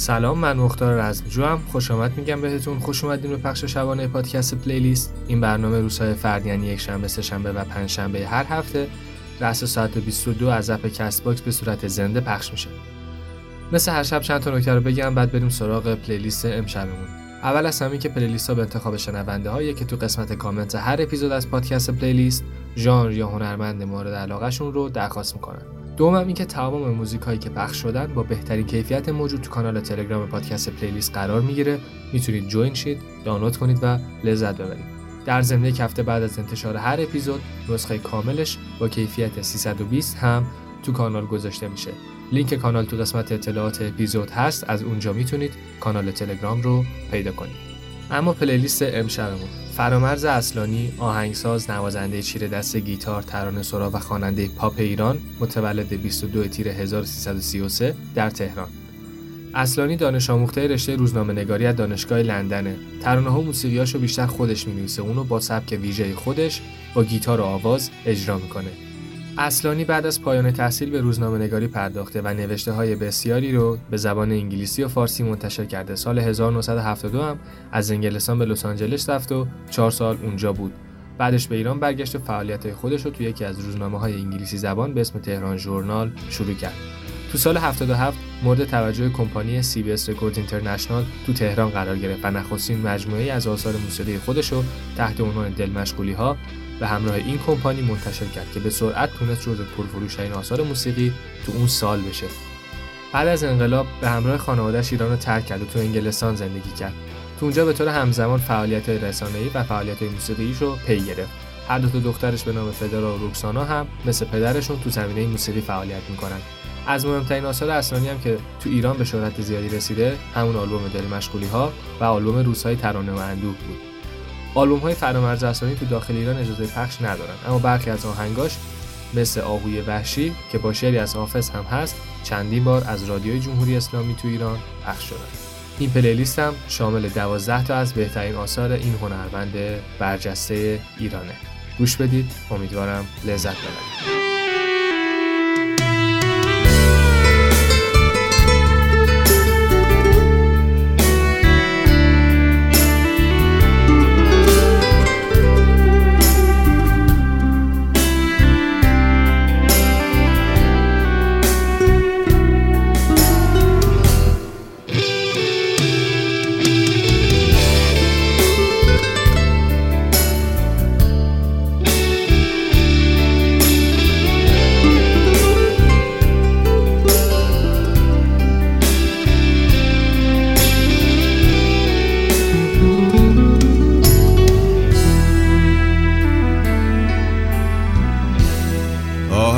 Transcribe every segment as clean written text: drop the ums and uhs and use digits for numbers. سلام، من مختار رزمجوام، خوش آمد میگم بهتون. خوش اومدین به پخش شبانه پادکست پلیلیست. این برنامه روزهای فرد یعنی یک شنبه، سه شنبه و پنج شنبه هر هفته رأس ساعت 22 از اپ کست باکس به صورت زنده پخش میشه. مثل هر شب چند تا نکته رو بگم بعد بریم سراغ پلیلیست امشبمون. اول از همه که پلیلیست ها به انتخاب شنونده هایی که تو قسمت کامنت هر اپیزود از پادکست پلیلیست ژانر یا هنرمند مورد علاقه شون رو درخواست میکنن. دوم این که تمام موزیک هایی که پخش شدن با بهترین کیفیت موجود تو کانال تلگرام پادکست پلیلیست قرار میگیره. میتونید جوین شید، دانلود کنید و لذت ببرید. در ضمن یک هفته بعد از انتشار هر اپیزود نسخه کاملش با کیفیت 320 هم تو کانال گذاشته میشه. لینک کانال تو قسمت اطلاعات اپیزود هست، از اونجا میتونید کانال تلگرام رو پیدا کنید. اما پلیلیست امشبمون، فرامرز اصلانی، آهنگساز، نوازنده چیره دست گیتار، ترانه‌سرا و خواننده پاپ ایران، متولد 22 تیر 1333 در تهران. اصلانی دانش آموخته رشته روزنامه‌نگاری از دانشگاه لندن. ترانه‌ها و موسیقیاشو بیشتر خودش می‌نویسه، اونو با سبک ویژه خودش با گیتار و آواز اجرا می‌کنه. اصلانی بعد از پایان تحصیل به روزنامه‌نگاری پرداخته و نوشته‌های بسیاری رو به زبان انگلیسی و فارسی منتشر کرده. سال 1972 هم از انگلستان به لس آنجلس رفت و 4 سال اونجا بود. بعدش به ایران برگشت و فعالیت‌های خودش رو توی یکی از روزنامه‌های انگلیسی زبان به اسم تهران جورنال شروع کرد. تو سال 77 مورد توجه کمپانی CBS Record International تو تهران قرار گرفت و نخستین مجموعه‌ای از آثار موسیقی خودش رو تحت عنوان دلمشغولی‌ها به همراه این کمپانی منتشر کرد که به سرعت تونست جزو پرفروش‌ترین آثار موسیقی تو اون سال بشه. بعد از انقلاب به همراه خانواده‌اش ایران رو ترک کرد و تو انگلستان زندگی کرد. تو اونجا به طور همزمان فعالیت‌های رسانه‌ای و فعالیت‌های موسیقیش رو پی گرفت. هر دو دخترش به نام فدرا و روکسانا هم مثل پدرشون تو زمینه موسیقی فعالیت می‌کنن. از مهمترین آثار اصلانی هم که تو ایران به شهرت زیادی رسیده همون آلبوم دلمشغولی‌ها و آلبوم روسای ترانه و اندوه بود. آلبوم‌های فرامرز اصلانی تو داخل ایران اجازه پخش ندارن، اما برخی از آهنگاش مثل آهوی وحشی که با شعری از حافظ هم هست چندین بار از رادیوی جمهوری اسلامی تو ایران پخش شدن. این پلیلیست هم شامل 12 تا از بهترین آثار این هنرمند برجسته ایرانه. گوش بدید، امیدوارم لذت ببرید.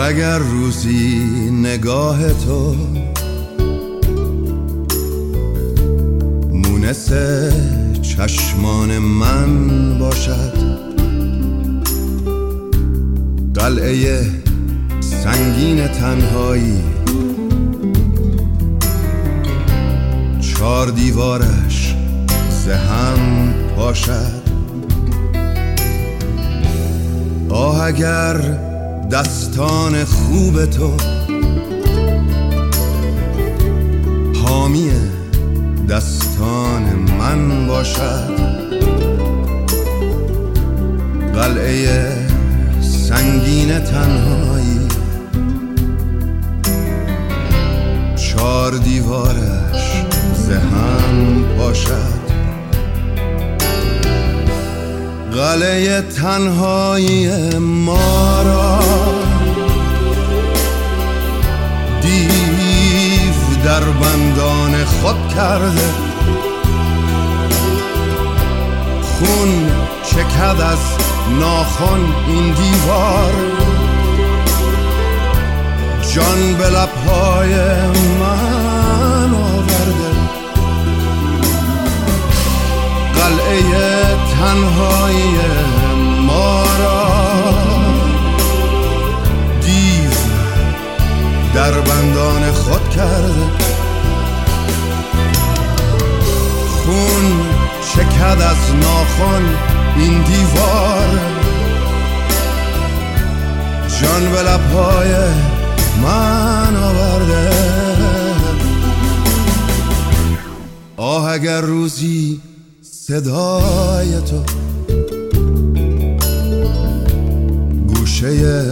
اگر روزی نگاه تو مونس چشمان من باشد، قلعه سنگین تنهایی چار دیوارش زهم باشد، آه اگر دستان خوب تو حامی دستان من باشد، قلعه سنگین تنهایی چار دیوارش زهم باشد، قلعه تنهایی ما را دیو در بندان خود کرده، خون چکد از ناخن این دیوار، جان به لبهای من آورده، قلعه تنهایی ما را دیو در بندان خود کرده، خون چکد از ناخن این دیوار، جان به لبهای من آورده، صدای تو گوشه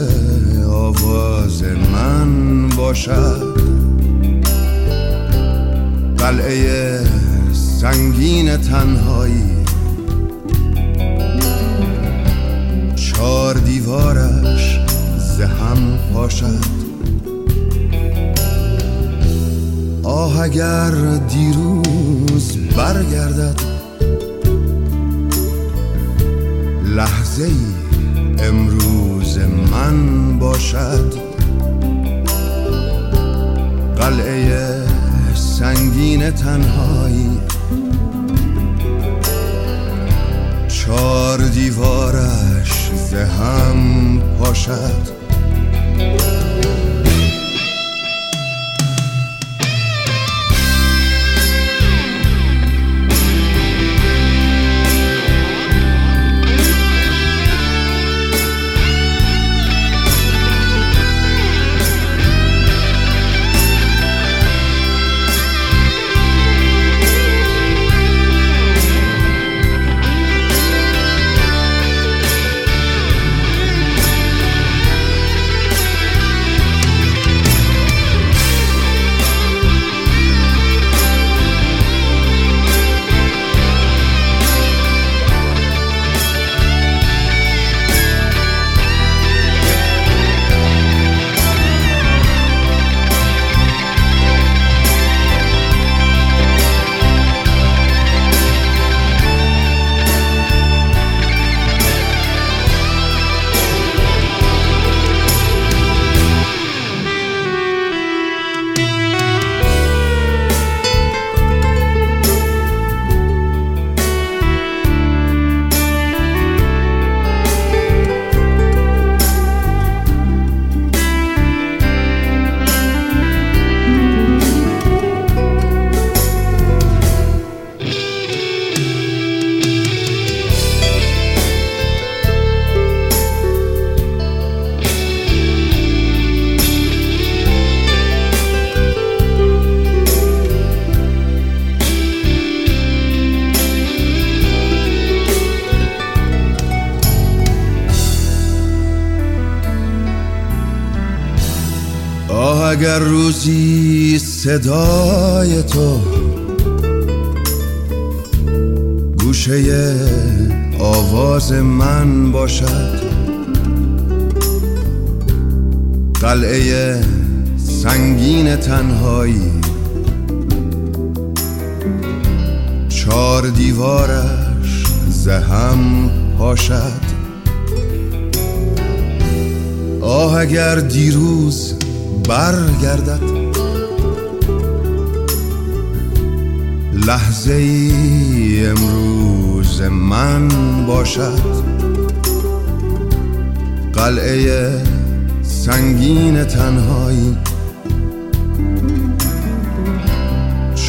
آواز من باشد، قلعه سنگین تنهایی چار دیوارش زهم باشد. آه اگر دیروز برگردد لحظه ای امروز من باشد، قلعه سنگین تنهایی چار دیوارش زهم پاشد. اگر روزی صدای تو گوشه آواز من باشد، قلعه سنگین تنهایی چار دیوارش زهم پاشد. آه اگر دیروز برگردد لحظه ای امروز من باشد، قلعه سنگین تنهایی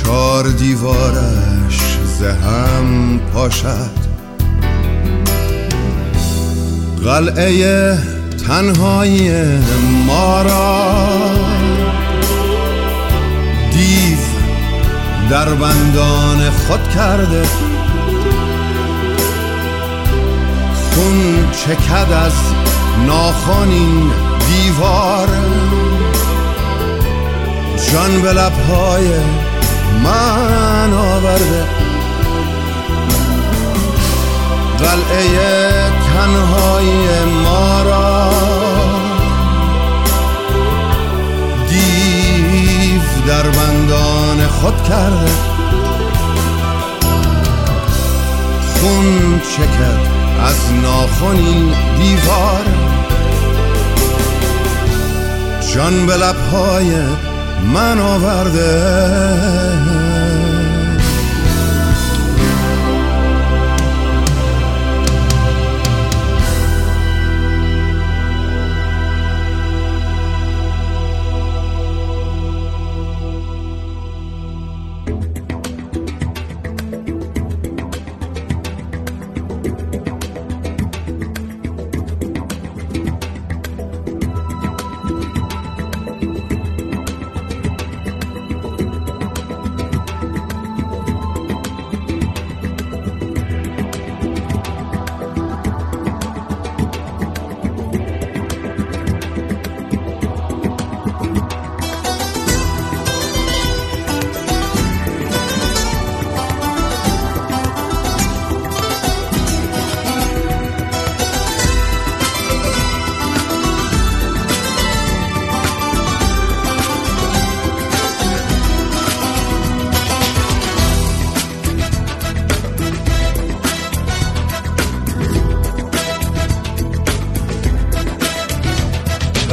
چار دیوارش زهم پاشد. قلعه تنهایی ما را دیو در بندان خود کرده، خون چکد از ناخنین دیوار، جان به لبهای من آورده. قلعه تنهایی ما را دیو در بندان خود کرده، خون چکد از ناخن این دیوار، جان به لبهای من آورده.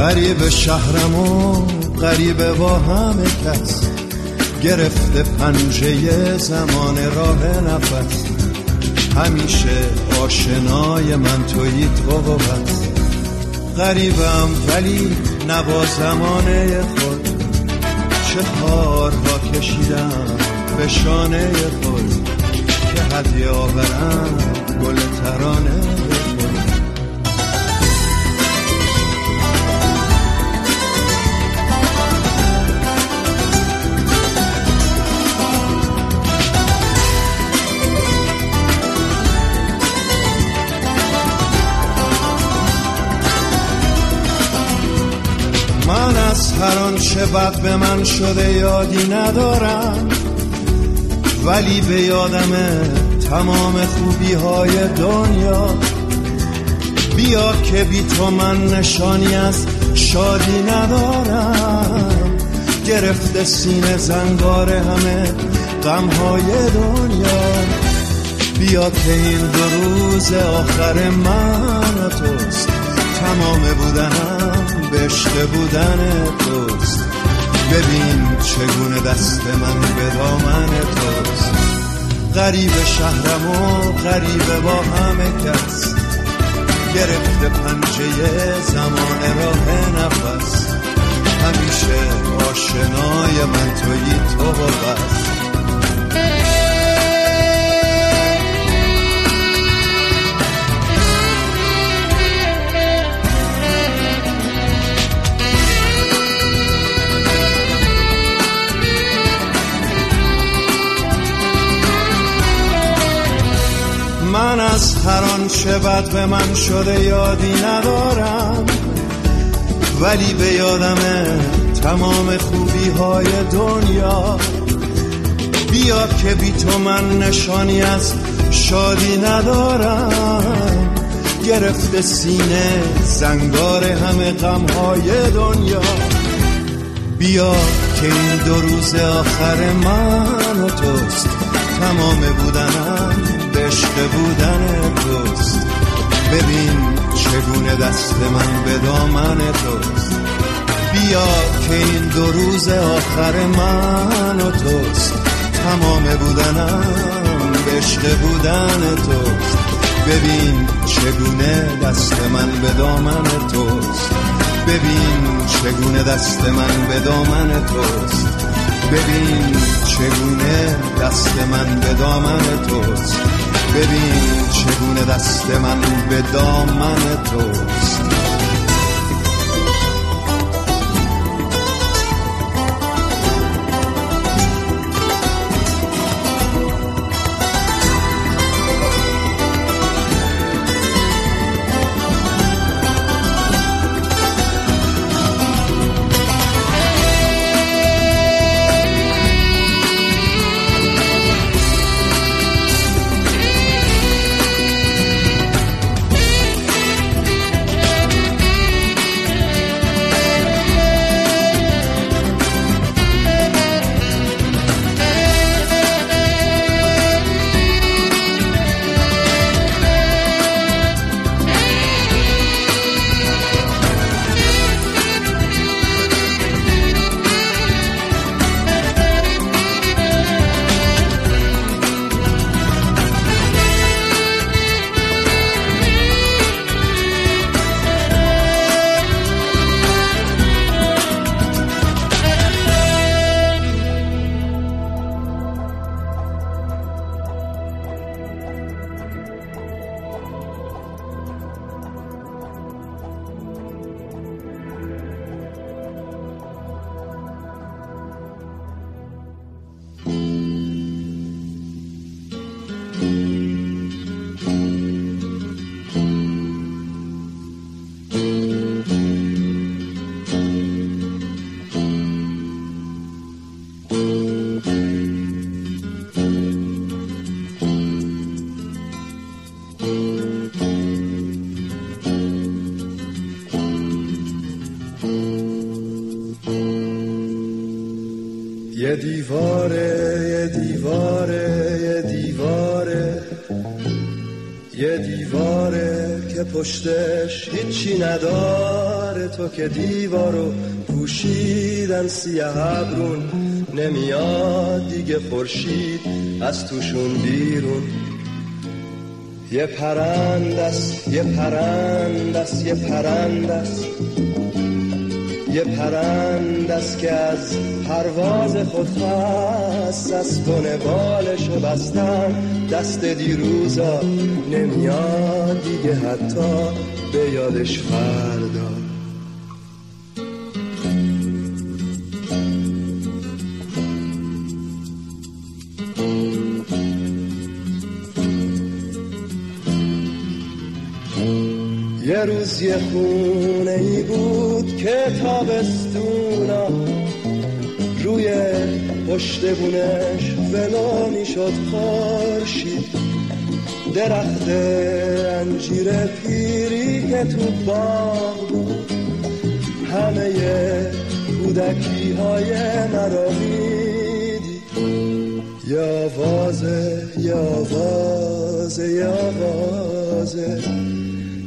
غریب شهرم و غریب با همه کس، گرفته پنجه زمان راه نفس. همیشه آشنای من تویی تو بس، غریبم ولی نبا زمانه خود. چه خارها کشیدم به شانه خود، که هدیه آورم گل ترانه. من از هر آنچه بد به من شده یادی ندارم، ولی به یادم تمام خوبی های دنیا. بیا که بی تو من نشانی از شادی ندارم، گرفته سینه زنگار همه غم های دنیا. بیا که این دو روز آخر من و توست، تمام بودنم به عشق بودن توست. ببین چگونه دست من به دامن توست. غریب شهرم و غریب با همه کس، گرفته پنجه زمان راه نفس. همیشه آشنای من تویی تو و بس. من از هر آنچه بد به من شده یادی ندارم، ولی به یادم تمام خوبی های دنیا. بیا که بی تو من نشانی از شادی ندارم، گرفته سینه زنگار همه غم های دنیا. بیا که این دو روز آخر من و توست، تمام بودنم عشق بودن توست. ببین چگونه دست من به دامن توست. بیا که این دو روز آخر من و توست، تمام بودنم به عشق بودن توست. ببین چگونه دست من به دامن توست. ببین چگونه دست من به دامن توست. ببین چگونه دست من به دامن توست. ببین چگونه دست من به دامن توست. که پشتش هیچی نداره، تو که دیوارو پوشیدن سیه ابرون، نمیاد دیگه خورشید از توشون بیرون. یه پرندست، یه پرندست، یه پرندست، یه پرندست که از پرواز خود خست، از کنه بالشو بستن دست دیروزا، نمیاد دیگه حتی به یادش فردا. یه روز یه خونه ای بود که تابستونا روی پشت بونش ولو می شد خورشید، درخت انجیر پیری که تو باغ بود همه کودکی های مرا میدید. یه آوازه، یه آوازه، یه آوازه،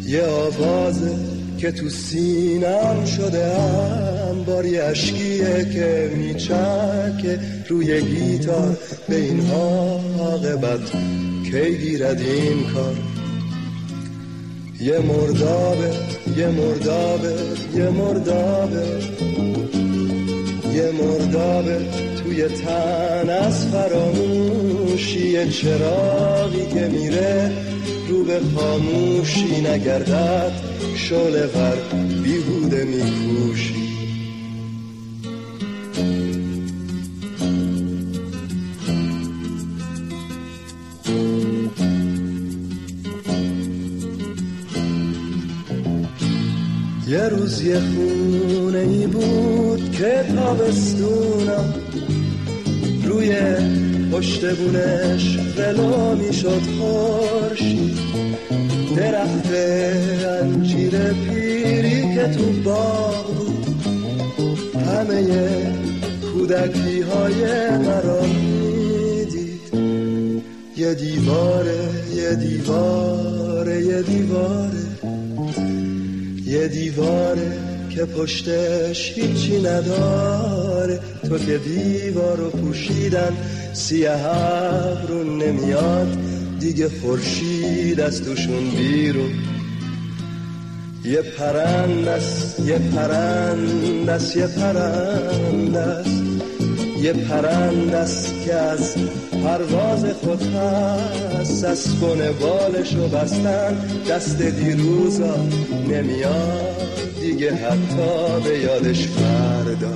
یه آوازه که تو سینم شده هم باری عشقیه که میچکه روی گیتار، به اینها عاقبت کی گیرد این کار. یه مردابه، یه مردابه، یه مردابه، یه مردابه توی تن از فراموشی، یه چراغی که میره رو به خاموشی، نگردد شعله ور بیهوده میکوشی. یه روز یه خونه ای بود که تابستونا روی پشت بونش ولو می شد خورشید، درخت انجیر پیری که تو باغ بود همه کودکی های مرا میدید. یه دیواره، یه دیواره، یه دیواره، یه دیواره که پشتش هیچی نداره، تو که دیوارو پوشیدن سیه ابرون، نمیاد دیگه خورشید از توشون بیرون. یه پرندست، یه پرندست، یه پرندست، یه پرندست که از پرواز خود هست، از کنه بالشو بستن دست دیروزا، نمیاد دیگه حتی به یادش فردا.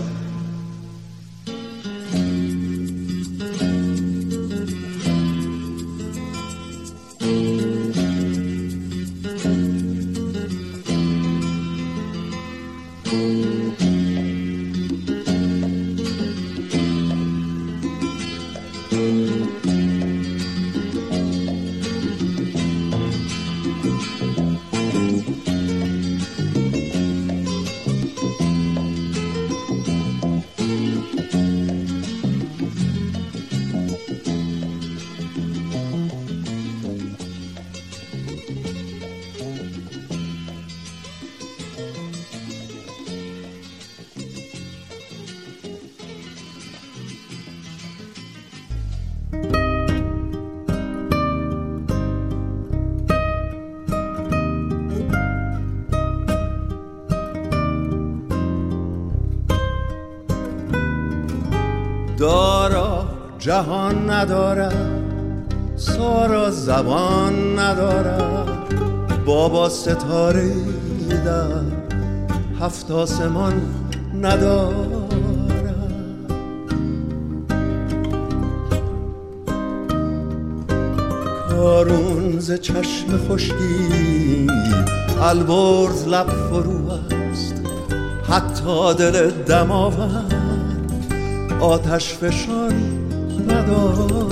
دارا جهان ندارد، سارا زبان ندارد، بابا ستاره در هفت آسمان ندارد. کارون ز چشم خشکی البرز لب فرو است، حتی دل دماوند آتش فشان ندارم.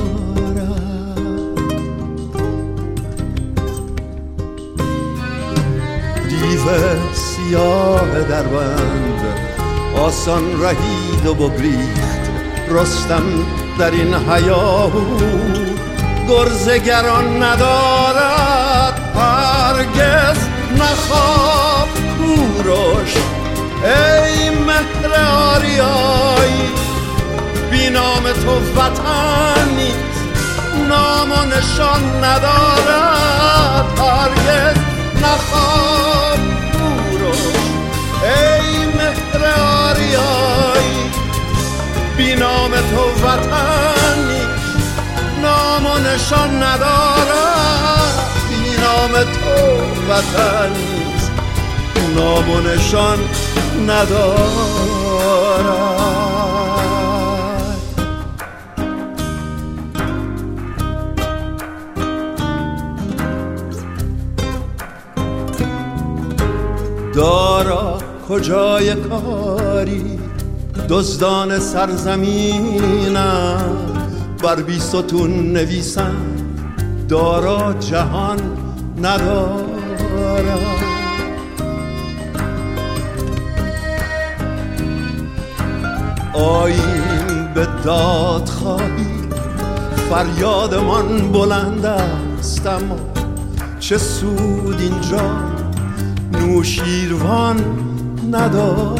دیو سیاه دربند آسان رهید و بگریخت، رستم در این هیاهو گرزگران ندارد هرگز. مخواب کوروش ای مهر آریایی، بی نام تو وطنی نام و نشان ندارد هرگز. مخواب کوروش ای مهر آریایی، بی نام تو وطنی نام و نشان ندارد، بی نام تو وطنی نام و نشان ندارد. دارا کجای کاری دزدان سرزمینم، بر بی ستون نویسم دارا جهان ندارد. آیین به داد خواهی فریاد من بلند است، اما چه سود اینجا نوشیروان ندارد.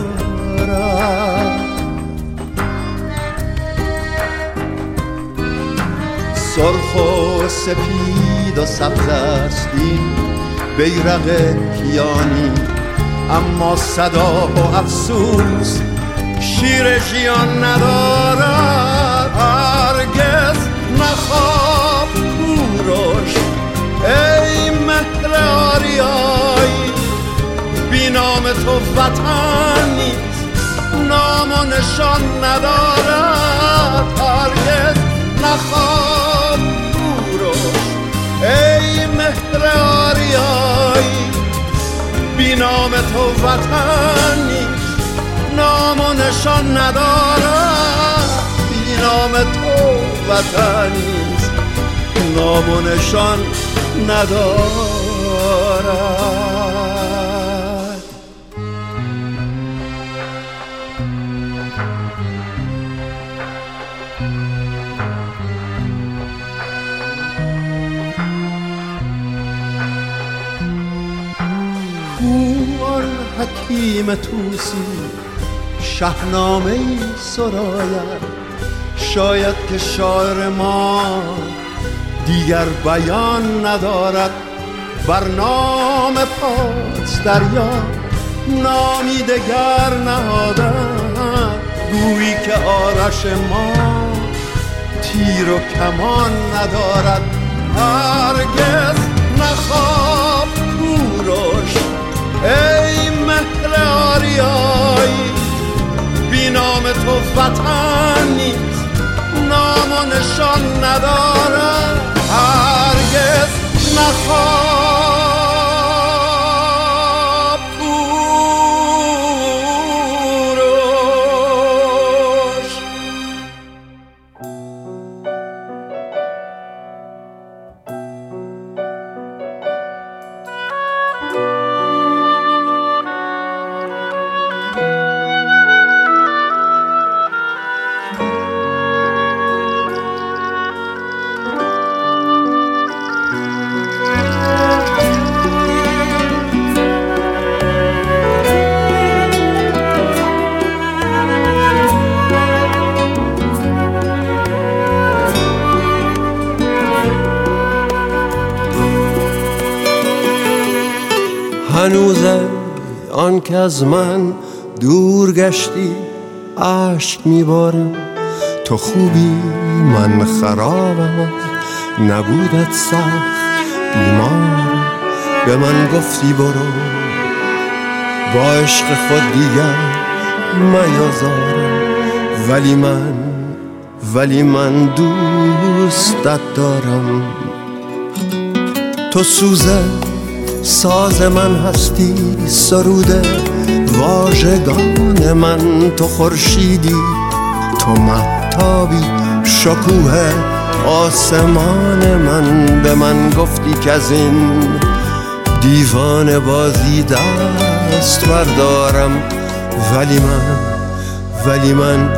سرخ و سپید و سبز است این بیرق کیانی، اما صدا و افسوس شیر جیان ندارد هرگز. نخواب کوروش ای مهر آریایی، بی نام تو وطنی نام و نشان ندارد هرگز. نخواب کوروش ای مهر آریایی، بی نام تو وطنی نام و نشان ندارد، بی نام تو وطنی نام و نشان ندارد. خوان حکیم توسی شاهنامه سراید، شاید که شاعر ما دیگر بیان ندارد. برنام پاس دریا نامی دگر نهادن، گویی که آرش ما تیر و کمان ندارد هرگز. نخواب کوروش ای مهر آریایی، بی نام تو وطنی نام و نشان ندارد هرگز. نخواب کوروش. هنوزم آن که از من دور گشتی عشق میبارم، تو خوبی من خرابم، نبودت سخت بیمارم. به من گفتی برو با عشق خود دیگر میازارم، ولی من دوستت دارم. تو سوزم ساز من هستی، سروده واژگان من، تو خورشیدی، تو مهتابی، شکوه آسمان من. به من گفتی که از این دیوانه بازی دست بردارم، ولی من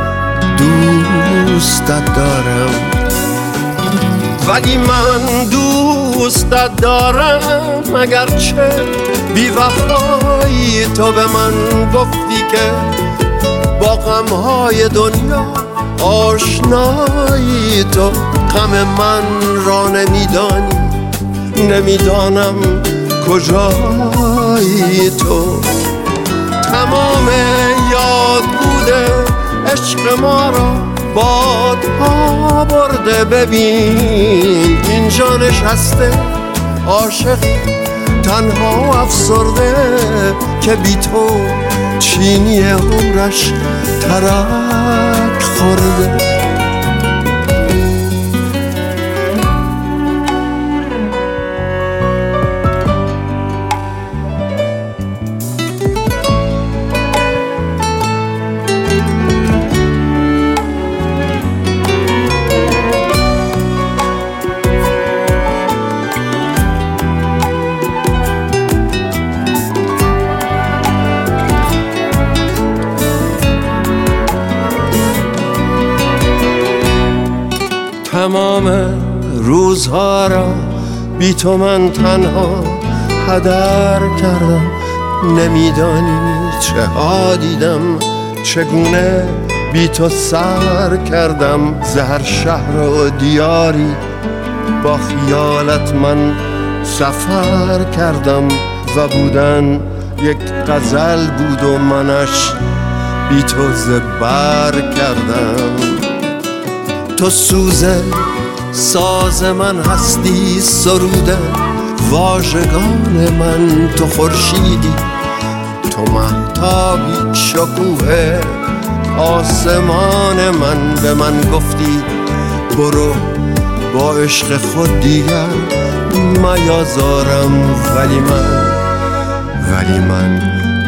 دوستت دارم. ولی من دوستت دارم، اگرچه بی وفایی تو به من گفتی که با غمهای دنیا آشنایی، تو غم من را نمیدانی، نمیدانم کجایی تو. تمام یاد بوده عشق ما را بادها برده، ببین اینجا نشسته عاشق تنها و افسرده که بی تو چینی عمرش ترک خورده. تمام روزها را بی تو من تنها هدر کردم، نمیدانی چه ها دیدم، چگونه بی تو سر کردم. زهر شهر و دیاری با خیالت من سفر کردم، و بودن یک غزل بود و منش بی تو زبر کردم. تو سوزه ساز من هستی، سروده واژگان من، تو خورشیدی، تو مهتابی، شکوه آسمان من. به من گفتی برو با عشق خود دیگر میازارم، ولی من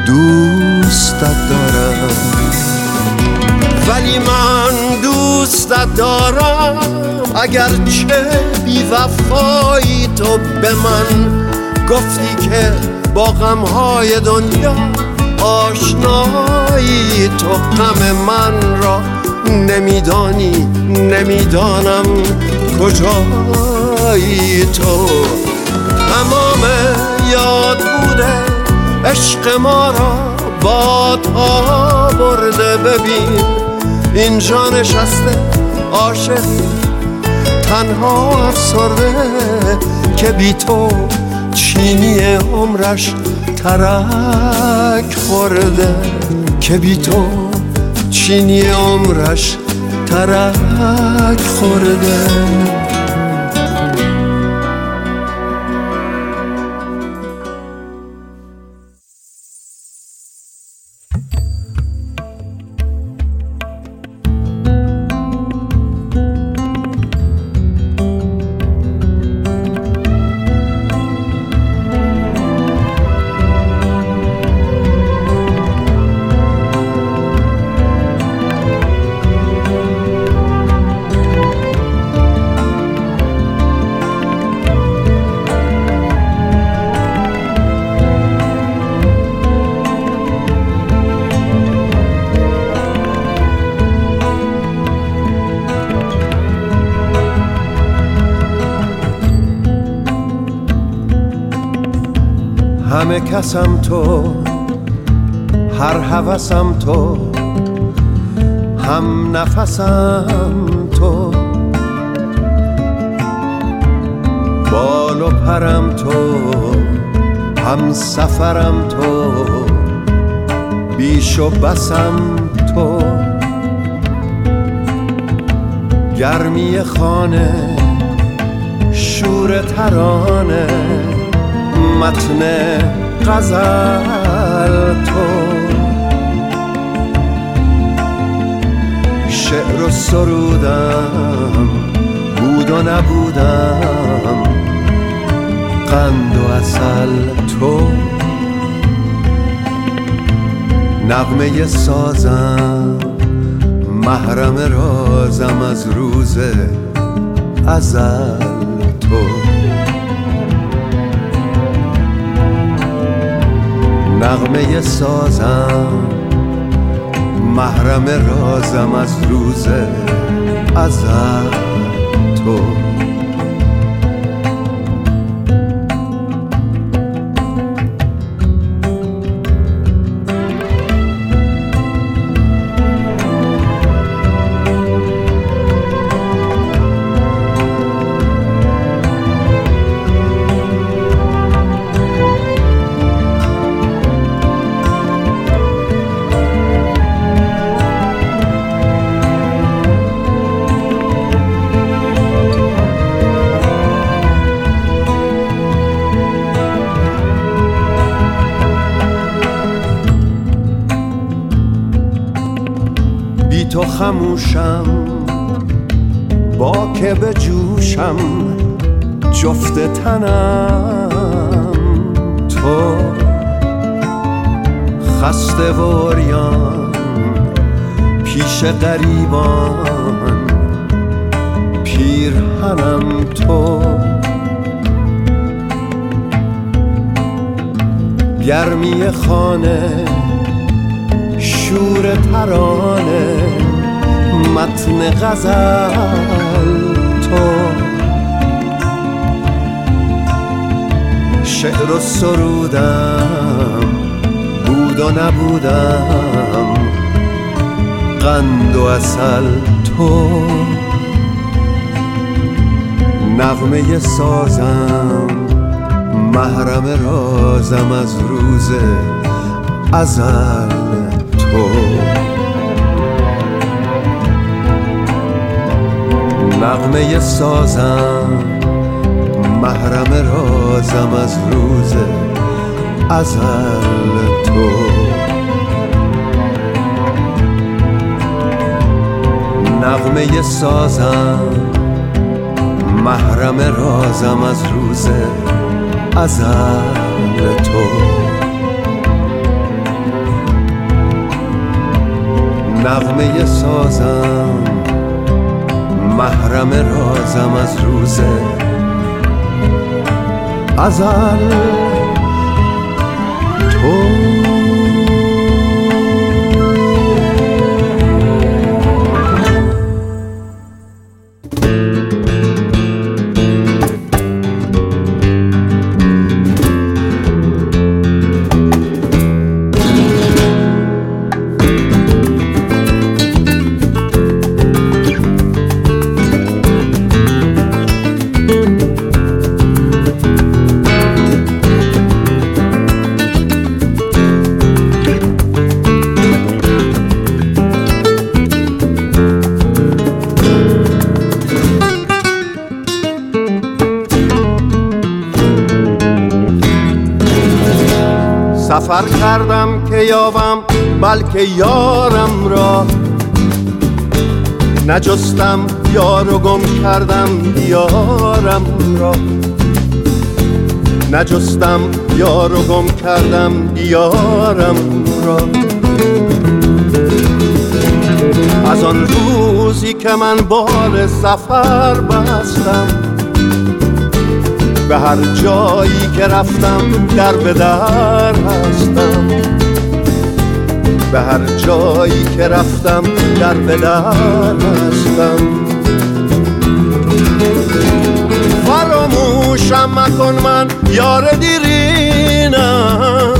دوستت دارم، ولی من دوستت دارم، اگرچه بی وفایی تو به من گفتی که با غمهای دنیا آشنایی، تو غم من را نمیدانی، نمیدانم کجایی تو. تمام یاد بوده عشق ما را بادها برده، ببین اینجا نشسته عاشق تنها افسرده که بی تو چینی عمرش ترک خورده، که بی تو چینی عمرش ترک خورده. همه کسم تو، هر هوسم تو، هم نفسم تو، بال و پرم تو، هم سفرم تو، بیش و بسم تو، گرمی خانه، شور ترانه، متن غزل تو، شعر و سرودم، بود و نبودم، قند و عسل تو، نغمه سازم، محرم رازم از روز ازل تو، نغمه سازم، محرم رازم از روز ازل تو. خموشم با که به جوشم جفت تنم تو خسته وریان پیش غریبان پیرهنم تو گرمی خانه شور ترانه متن غزل تو شعر و سرودم بود و نبودم قند و عسل تو نغمه سازم محرم رازم از روز ازل تو نغمه سازم محرم رازم از روز ازل تو نغمه سازم محرم رازم از روز ازل تو نغمه سازم محرم رازم از روز ازل تو سفر کردم که یابم بلکه یارم را نجستم یار و گم کردم دیارم را نجستم یار و گم کردم دیارم را از آن روزی که من بار سفر بستم به هر جایی که رفتم در به در هستم به هر جایی که رفتم در به در هستم فراموشم مکن من یار دیرینم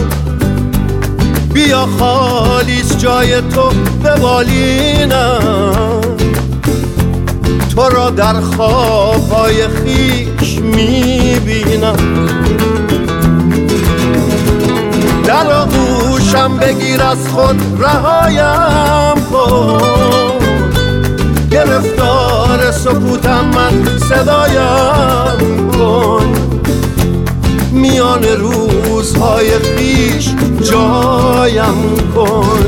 بیا خالیست جای تو ببالینم تو را در خواب‌های خویش می‌بینم در آغوشم بگیر از خود رهایم کن گرفتار سکوتم من صدایم کن میان روزهای خویش جایم کن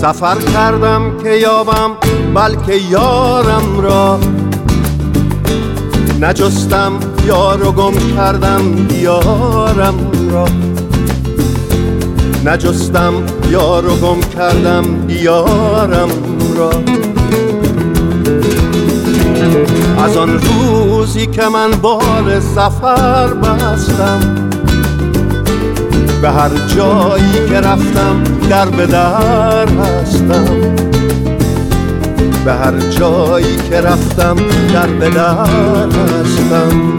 سفر کردم که یابم بلکه یارم را نجستم یار و گم کردم دیارم را نجستم یار و گم کردم دیارم را از آن روزی که من بار سفر بستم به هر جایی که رفتم در به در هستم به هر جایی که رفتم در به در هستم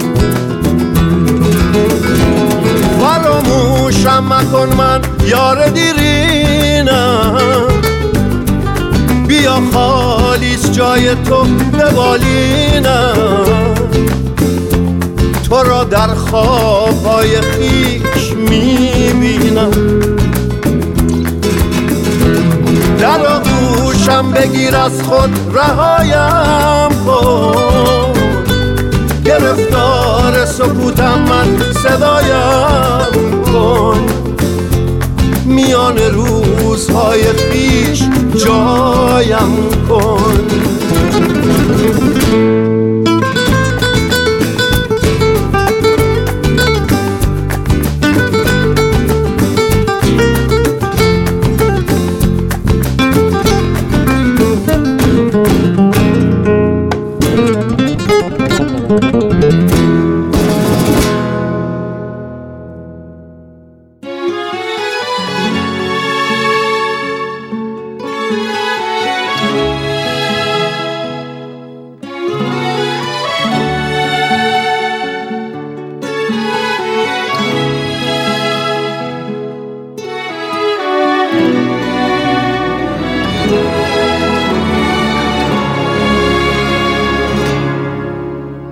فراموشم مکن من یار دیرینم بیا خالیست جای تو ببالینم، تو را در خوابهای خیش میبینم، در آغوشم بگیر از خود رهایم کن، گرفتار سکوتم من صدایم کن، میان روزهای پیش جایم کن.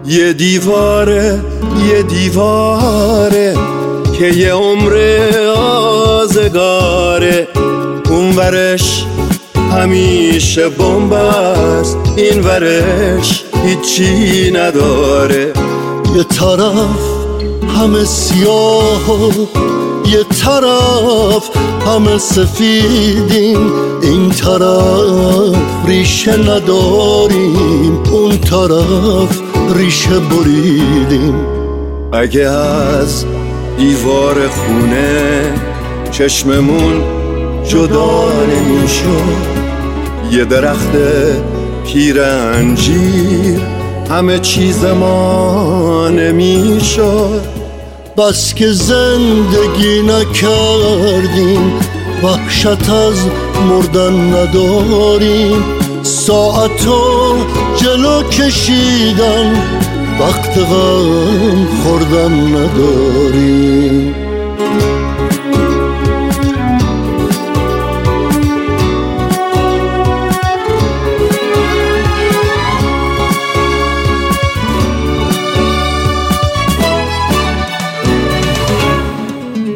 یه دیواره که یه عمر آزگاره، اون ورش همیشه بمب است، این ورش هیچی نداره. یه طرف همه سیاه و یه طرف همه سفیدیم، این طرف ریشه نداریم، اون طرف ریشه بریدیم. اگه از دیوار خونه چشممون جدا نمیشد، یه درخت پیر انجیر همه چیز ما نمیشد. بس که زندگی نکردیم، وحشت از مردن نداریم، ساعتو جلو کشیدن، وقت غم خوردن نداریم.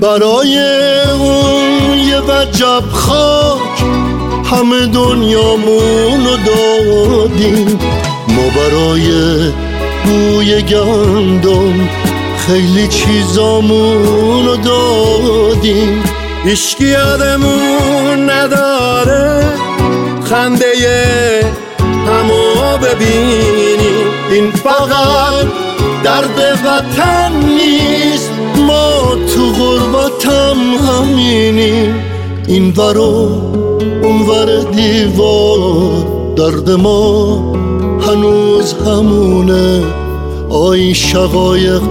برای اون یه وجب خاک همه دنیامونو دادیم، ما برای بوی گندم خیلی چیزامونو دادیم. هیچکی یادمون نداره خنده همو ببینیم، این فقط درد وطن نیست، ما تو غربتم همینیم، این ور و اون ور دیوار درد ما هنوز همونه. آی شقایق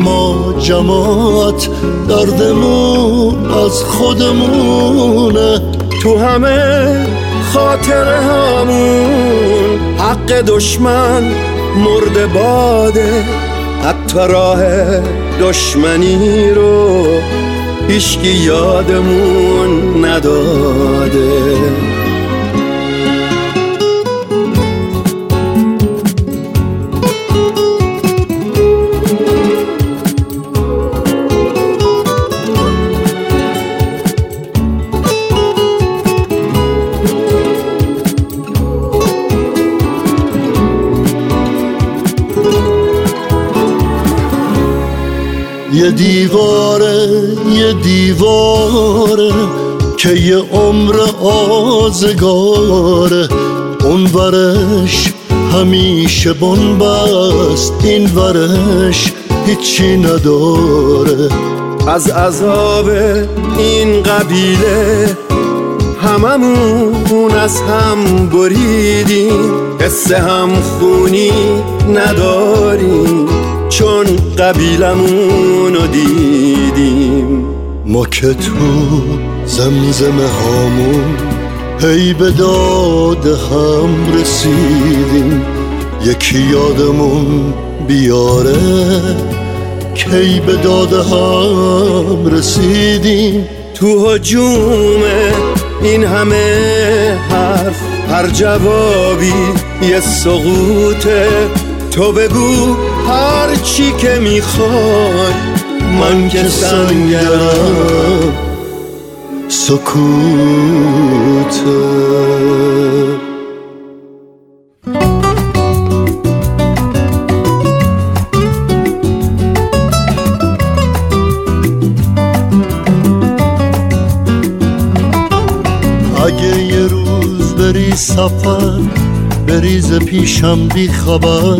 ما جماعت، دردمون از خودمونه، تو همه خاطره همون، حق دشمن مرده باده، حتی راه دشمنی رو هیچکی یادمون نداده. یه دیواره که یه عمر آزگاره، اون ورش همیشه بنبست، این ورش هیچی نداره. از عذاب این قبیله هممون از هم بریدیم، حس همخونی نداریم، چون قبیلمونو دیدیم. ما که تو زمزمه هامون هی به داد هم رسیدیم، یکی یادمون بیاره کی به داد هم رسیدیم. تو هجوم این همه حرف هر جوابی یه سقوطه، تو بگو هر چی که میخوای، من که سنگم سکوته. اگه یه روز بری سفر، بریز پیشم بی خبر،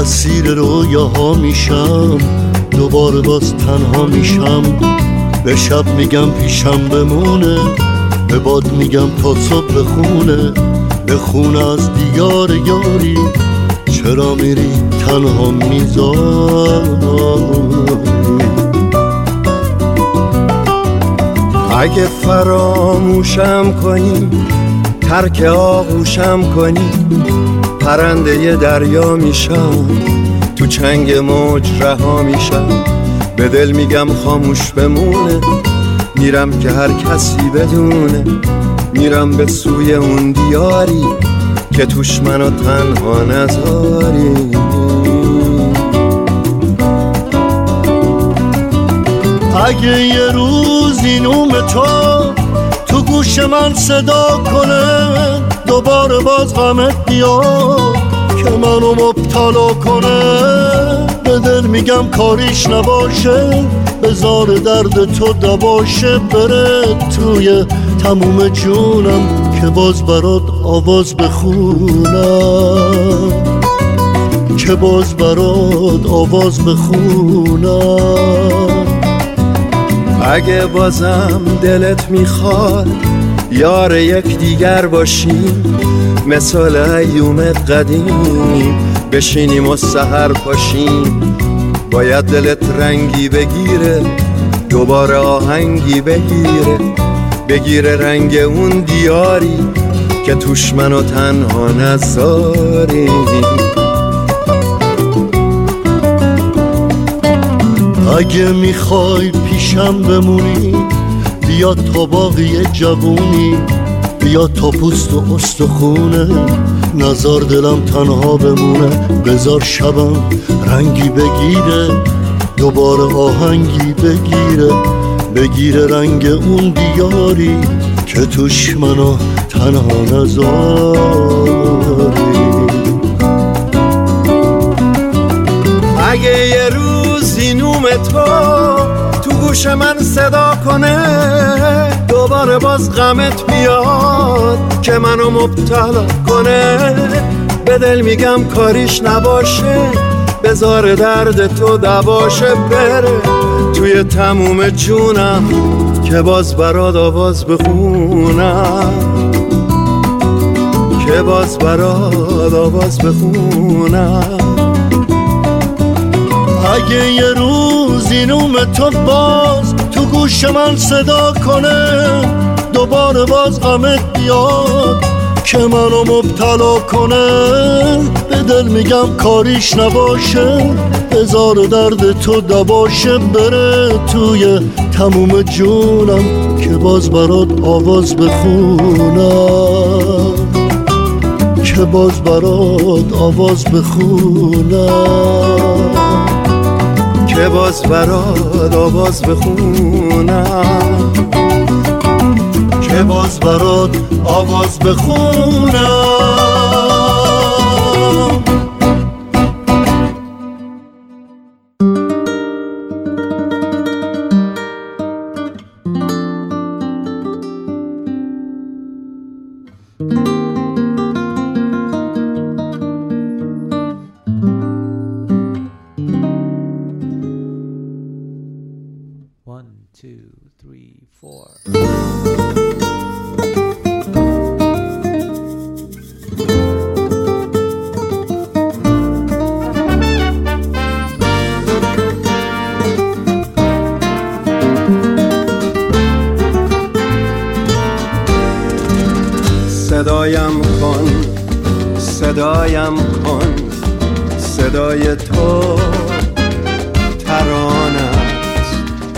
اسیر رویاها میشم، دوباره باز تنها میشم. به شب میگم پیشم بمونه، به باد میگم تا صبح بخونه، بخونه از دیار یاری، چرا میری تنها میذاری؟ اگه فراموشم کنی، ترک آغوشم کنی، پرنده دریا میشم، تو چنگ موج رها میشم. به دل میگم خاموش بمونه، میرم که هر کسی بدونه، میرم به سوی اون دیاری که توش منو تنها نذاری. اگه یه روز این اوم تو گوش من صدا کنه، دوباره باز غمت بیاد که منو مبتلا کنه، به دل میگم کاریش نباشه، بذار درد تو دباشه، بره توی تموم جونم که باز برات آواز بخونم، که باز برات آواز بخونم. اگه بازم دلت میخواد یار یک دیگر باشیم، مثال ایومت قدیم بشینیم و سحر پاشیم، باید دلت رنگی بگیره، دوباره آهنگی بگیره، بگیره رنگ اون دیاری که توش منو تنها نذاری. اگه میخوای پیشم بمونی، بیا تا باقی جوونی، بیا تا پوست و استخونه، نزار دلم تنها بمونه، بذار شبم رنگی بگیره، دوباره آهنگی بگیره، بگیره رنگ اون دیاری که توش منو تنها نذاری. اگه یه روز این تو گوش من صدا کنه، دوباره باز غمت بیاد که منو مبتلا کنه، به دل میگم کاریش نباشه، بذار درد تو دباشه، بره توی تموم جونم که باز برات آواز بخونم، که باز برات آواز بخونم. اگه یه روز این اومتو باز تو گوش من صدا کنه، دوباره باز غمت بیاد که منو مبتلا کنه، به دل میگم کاریش نباشه، بذار درد تو دباشه، بره توی تموم جونم که باز برات آواز بخونم، که باز برات آواز بخونم، که باز برات آواز بخونم، که باز برات آواز بخونم. صدایم کن، صدایم کن، صدای تو ترانت،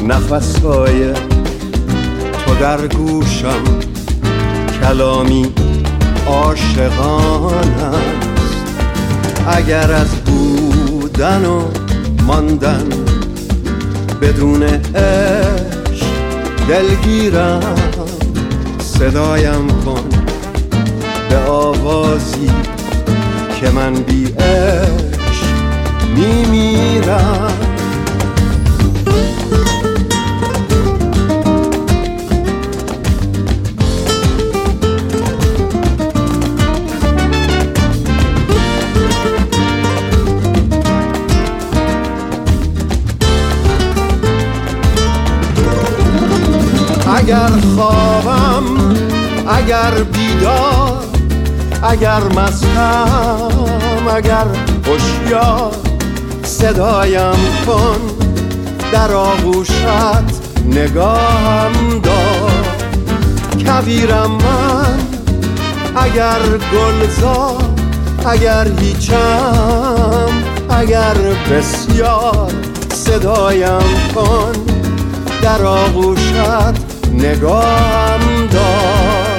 نفسهای تو در گوشم، کلامی عاشقان است. اگر از بودن و ماندن بدون عشق دلگیرم، صدایم کن به آوازی که من بی عشق میمیرم. اگر خوابم، اگر بیدار، اگر مستم، اگر هوشیار، صدایم کن در آغوشت، نگاهم دار. کویرم من اگر گلزار، اگر هیچم، اگر بسیار، صدایم کن در آغوشت، نگاهم دار.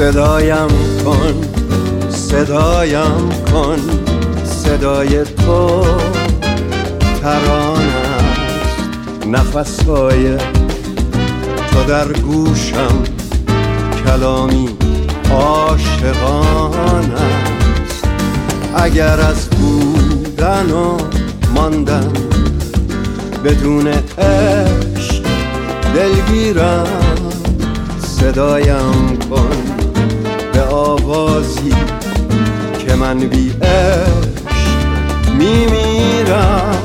صدایم کن، صدایم کن، صدای تو ترانه است. نفس‌های تو در گوشم، کلامی عاشقانه است. اگر از بودن و ماندن بدون عشق دلگیرم، صدایم کن آوازی که من بی عشق میمیرم.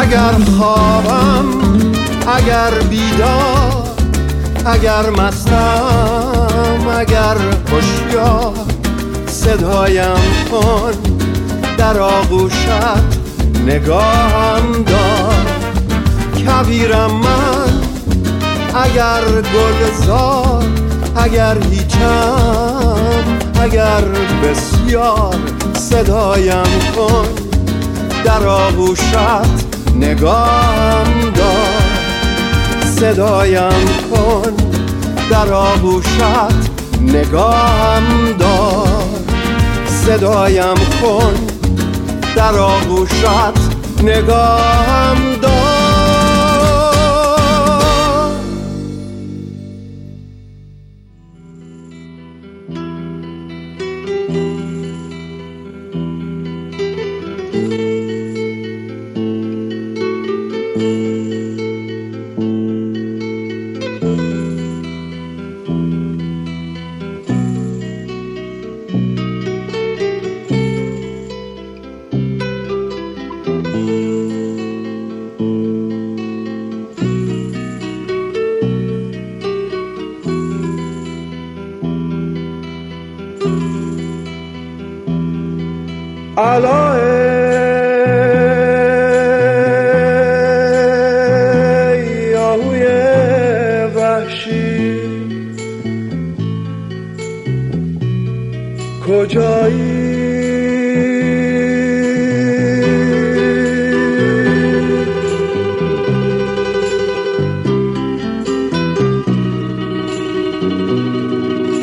اگر خوابم، اگر بیدار، اگر مستم، اگر هوشیار، صدایم کن در آغوشت، نگاهم دار. کویرم من اگر گلزار، اگر هیچم، اگر بسیار، صدایم کن در آغوشت، نگاهم دار. صدایم کن در آغوشت، نگاهم دار. صدایم کن در آغوشت، نگاهم دار.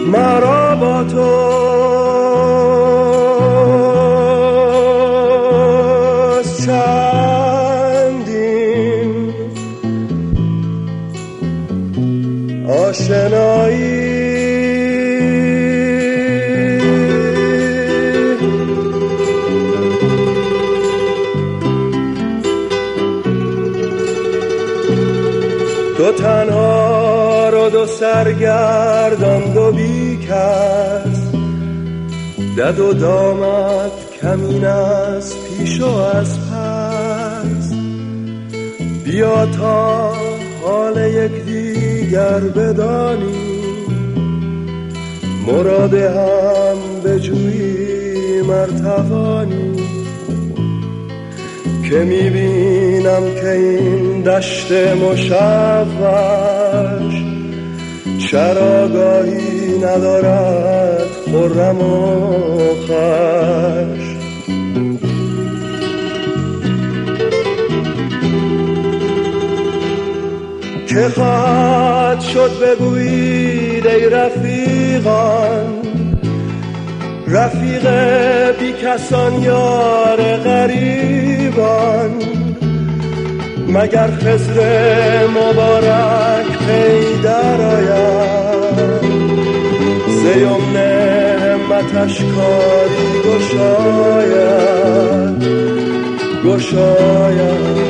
مرا با تو دو تنها رو دو سرگردان دو بیکس دد و دامت کمین از پیش و از پس بیا تا حال یک دیگر بدانی مراد هم بجوی مرتفانی که میبینم که این دشت مشوش چراگاهی ندارد خرم و خش. چه خواهد شد بگویید ای رفیقان، رفیق بی کسان یار غریبان، مگر خضر مبارک پی در آید ز یمن همتش کاری گشاید گشاید.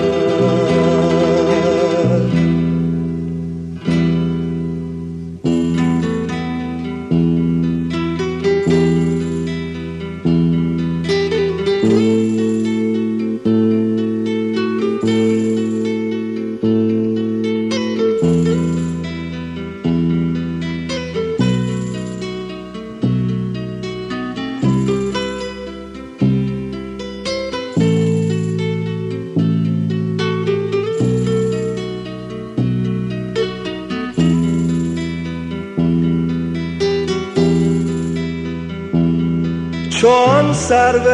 چون سرو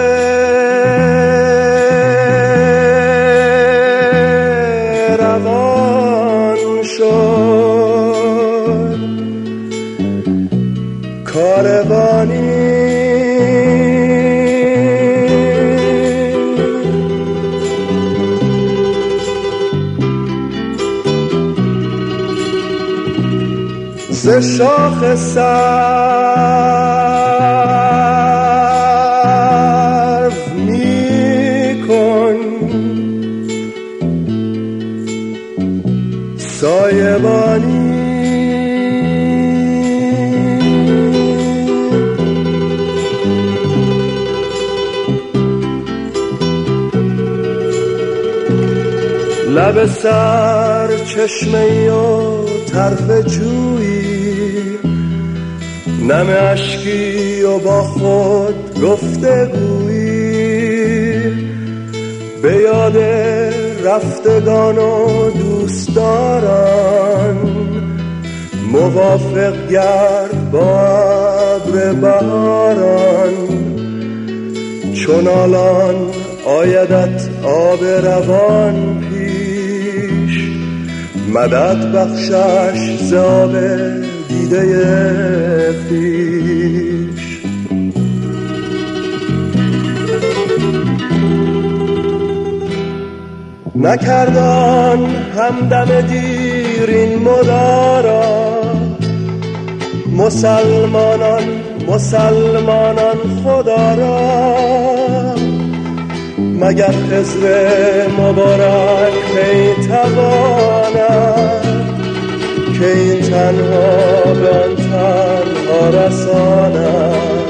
روان شد کاروانی ز شاخ سر لب سر چشمه و طرف جویی نم عشقی و با خود گفتگویی به یاد رفتگان و دوستداران موافق گرد با عبر بهاران چنالان آیدت آب روان پیش مدد بخشش ز آب دیده خویش. نکردان همدم دیرین مدارا مسلمانان مسلمانان خدا را مگر خضر مبارک می تواند که این تنها به آن تنها رساند.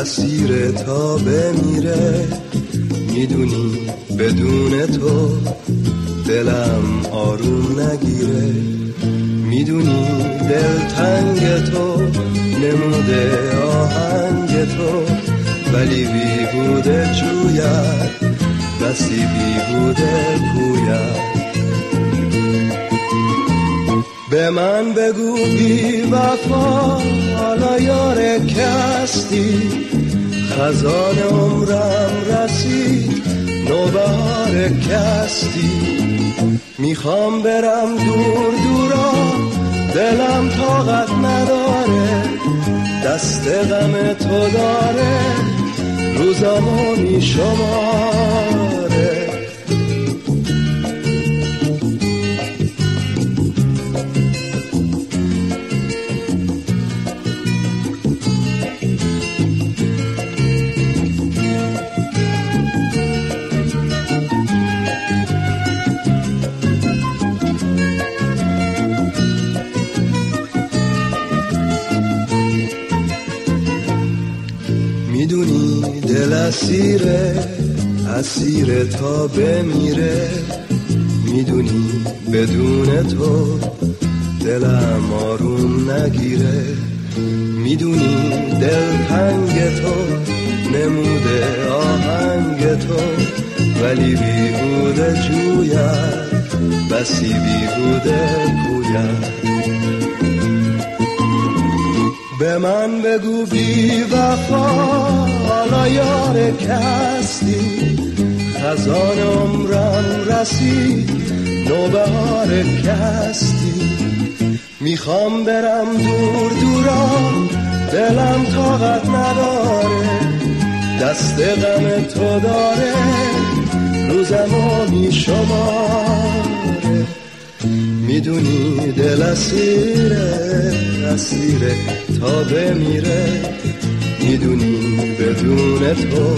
اسیر تا بمیره میدونی بدون تو دلم آروم نگیره میدونی دلتنگ تو نموده آهن تو، ولی بیهوده جوید بسی بیهوده پوید. به من بگو بی وفا حالا یار کستی، خزان عمرم رسید نوبهار کستی. میخوام برم دور دورا دلم طاقت نداره، دست غم تو داره روزامو میشماره. اسیره اسیره تا بمیره، میدونی بدون تو دلم آروم نگیره. میدونی دلتنگ تو نموده آهنگ تو، ولی بیهوده جوید بسی بیهوده پوید. به من بگو بی وفا حالا یار کستی، خزان عمرم رسید نوبهار کستی. میخوام برم دور دوران دلم طاقت نداره، دست غم تو داره روزمو میشماره. میدونی دل اسیره اسیره تا بمیره، میدونی بدون تو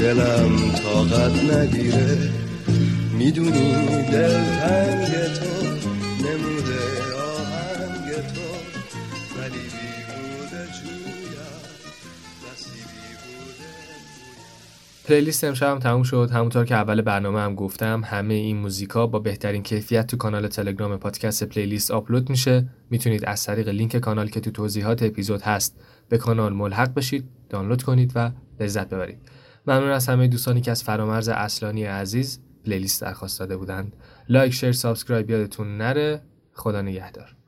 دلم طاقت نگیره. میدونی دلتنگ تو نموده آهنگ تو، ولی بیهوده جوید. پلیلیست امشب هم تموم شد. همونطور که اول برنامه هم گفتم، همه این موزیکا با بهترین کیفیت تو کانال تلگرام پادکست پلیلیست آپلود میشه. میتونید از طریق لینک کانال که تو توضیحات اپیزود هست به کانال ملحق بشید، دانلود کنید و لذت ببرید. ممنون از همه دوستانی که از فرامرز اصلانی عزیز پلیلیست درخواست داده بودند. لایک، شیر، سابسکرایب یادتون نره. خدا نگهدار.